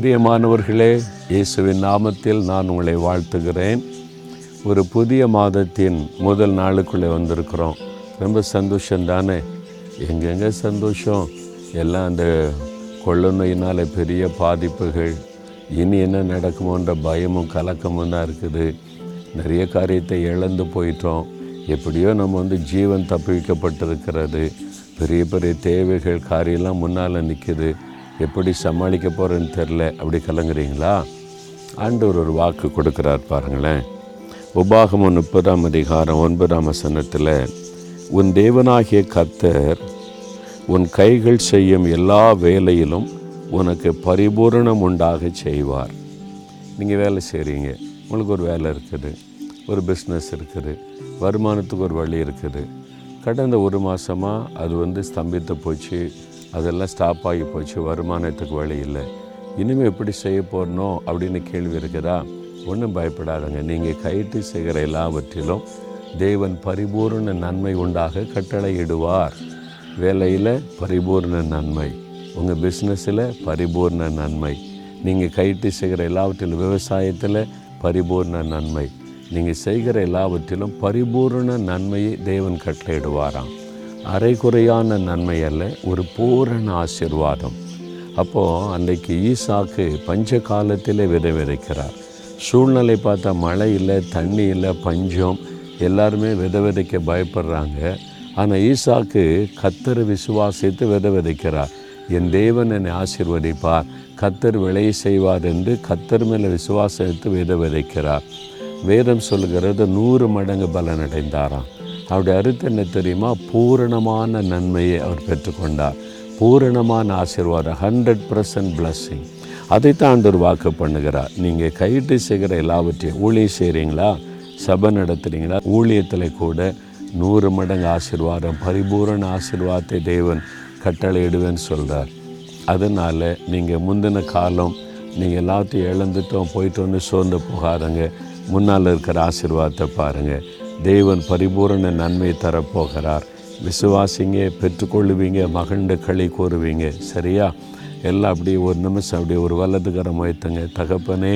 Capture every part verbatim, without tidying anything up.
பிரியமானவர்களே, இயேசுவின் நாமத்தில் நான் உங்களை வாழ்த்துகிறேன். ஒரு புதிய மாதத்தின் முதல் நாளுக்குள்ளே வந்திருக்கிறோம். ரொம்ப சந்தோஷம்தானே? எங்கெங்கே சந்தோஷம்? எல்லாம் அந்த கொள்ள நோயினால் பெரிய பாதிப்புகள், இனி என்ன நடக்குமோன்ற பயமும் கலக்கமும் தான் இருக்குது. நிறைய காரியத்தை இழந்து போயிட்டோம். எப்படியோ நம்ம வந்து ஜீவன் தப்புவிக்கப்பட்டிருக்கிறது. பெரிய பெரிய தேவைகள் காரியெல்லாம் முன்னால் நிற்குது. எப்படி சமாளிக்க போகிறேன்னு தெரில. அப்படி கலங்குறீங்களா? ஆண்டவர் ஒரு வாக்கு கொடுக்குறார், பாருங்களேன். உபாகமம் முப்பதாம் அதிகாரம் ஒன்பதாம் வசனத்தில், உன் தேவனாகிய கர்த்தர் உன் கைகள் செய்யும் எல்லா வேலையிலும் உனக்கு பரிபூரணம் உண்டாக செய்வார். நீங்கள் வேலை செய்கிறீங்க, உங்களுக்கு ஒரு வேலை இருக்குது, ஒரு பிஸ்னஸ் இருக்குது, வருமானத்துக்கு ஒரு வழி இருக்குது. கடந்த ஒரு மாதமாக அது வந்து ஸ்தம்பித்து போச்சு, அதெல்லாம் ஸ்டாப் ஆகி போச்சு, வருமானத்துக்கு வழி இல்லை. இனிமேல் எப்படி செய்ய போடணும் அப்படின்னு கேள்வி இருக்குதா? ஒன்றும் பயப்படாதங்க. நீங்கள் கைட்டு செய்கிற எல்லாவற்றிலும் தேவன் பரிபூர்ண நன்மை உண்டாக கட்டளையிடுவார். வேலையில் பரிபூர்ண நன்மை, உங்கள் பிஸ்னஸில் பரிபூர்ண நன்மை, நீங்கள் கைட்டு செய்கிற எல்லாவற்றிலும், விவசாயத்தில் பரிபூர்ண நன்மை, நீங்கள் செய்கிற எல்லாவற்றிலும் பரிபூர்ண நன்மையை தேவன் கட்டளையிடுவாராம். அரைக்குறையான நன்மை அல்ல, ஒரு பூரண ஆசீர்வாதம். அப்போது அன்றைக்கு ஈசாக்கு பஞ்ச காலத்திலே விதை விதைக்கிறார். சூழ்நிலை பார்த்தா மழை இல்லை, தண்ணி இல்லை, பஞ்சம், எல்லாருமே விதை விதைக்க பயப்படுறாங்க. ஆனால் ஈசாக்கு கர்த்தரை விசுவாசித்து விதை விதைக்கிறார். என் தேவன் என்னை ஆசீர்வதிப்பார், கர்த்தர் விளைய செய்வார் என்று கர்த்தர் மேலே விசுவாசித்து விதை விதைக்கிறார். வேதம் சொல்கிறது நூறு மடங்கு பலனடைந்தாராம். அவருடைய அறுத்து என்ன தெரியுமா? பூரணமான நன்மையை அவர் பெற்றுக்கொண்டார். பூரணமான ஆசீர்வாதம், ஹண்ட்ரட் பர்சன்ட் பிளஸ்ஸிங். அதைத்தான் ஆண்டவர் வாக்கு பண்ணுகிறார். நீங்கள் கைட்டு செய்கிற எல்லாவற்றையும், ஊழியம் செய்கிறீங்களா, சபை நடத்துகிறீங்களா, ஊழியத்தில் கூட நூறு மடங்கு ஆசீர்வாதம், பரிபூரண ஆசீர்வாதத்தை தேவன் கட்டளையிடுவேன்னு சொல்கிறார். அதனால் நீங்கள் முந்தின காலம் நீங்கள் எல்லாத்தையும் இழந்துட்டோம் போயிட்டோன்னு சோர்ந்து போகாதங்க. முன்னால் இருக்கிற ஆசீர்வாதத்தை பாருங்கள். தேவன் பரிபூரண நன்மை தரப்போகிறார். விசுவாசிங்க, பெற்றுக்கொள்ளுவீங்க, மகண்ட களி கூறுவீங்க. சரியா? எல்லாம் அப்படியே ஒரு நிமிஷம் அப்படியே ஒரு வலதுகரம் உயர்த்துங்க. தகப்பனே,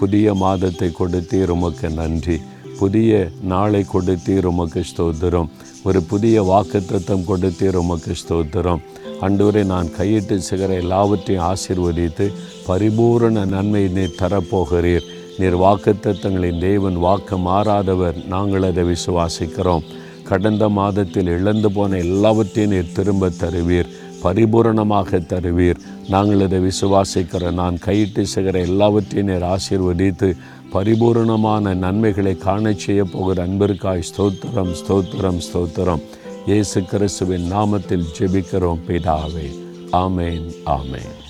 புதிய மாதத்தை கொடுத்தீர், உமக்கு நன்றி. புதிய நாளை கொடுத்தீர், உமக்கு ஸ்தோத்திரம். ஒரு புதிய வாக்குத்தத்தம் கொடுத்தீர், உமக்கு ஸ்தோத்திரம். ஆண்டவரே, நான் கையிட்டு செய்கிற எல்லாவற்றையும் ஆசீர்வதித்து பரிபூரண நன்மை நீர் தரப்போகிறீர். நீர் வாக்குத்தத்தங்களின் தேவன், வாக்கு மாறாதவர். நாங்கள் அதை விசுவாசிக்கிறோம். கடந்த மாதத்தில் இழந்து போன எல்லாவற்றையும் நீர் திரும்ப தருவீர், பரிபூரணமாக தருவீர். நாங்கள் அதை விசுவாசிக்கிறோம். நான் கையிட்டு செய்கிற எல்லாவற்றையும் நீர் ஆசீர்வதித்து பரிபூரணமான நன்மைகளை காண செய்ய போகிற அன்பிற்காய் ஸ்தோத்திரம், ஸ்தோத்திரம், ஸ்தோத்திரம். இயேசு கிறிஸ்துவின் நாமத்தில் ஜெபிக்கிறோம் பிதாவே. ஆமேன், ஆமேன்.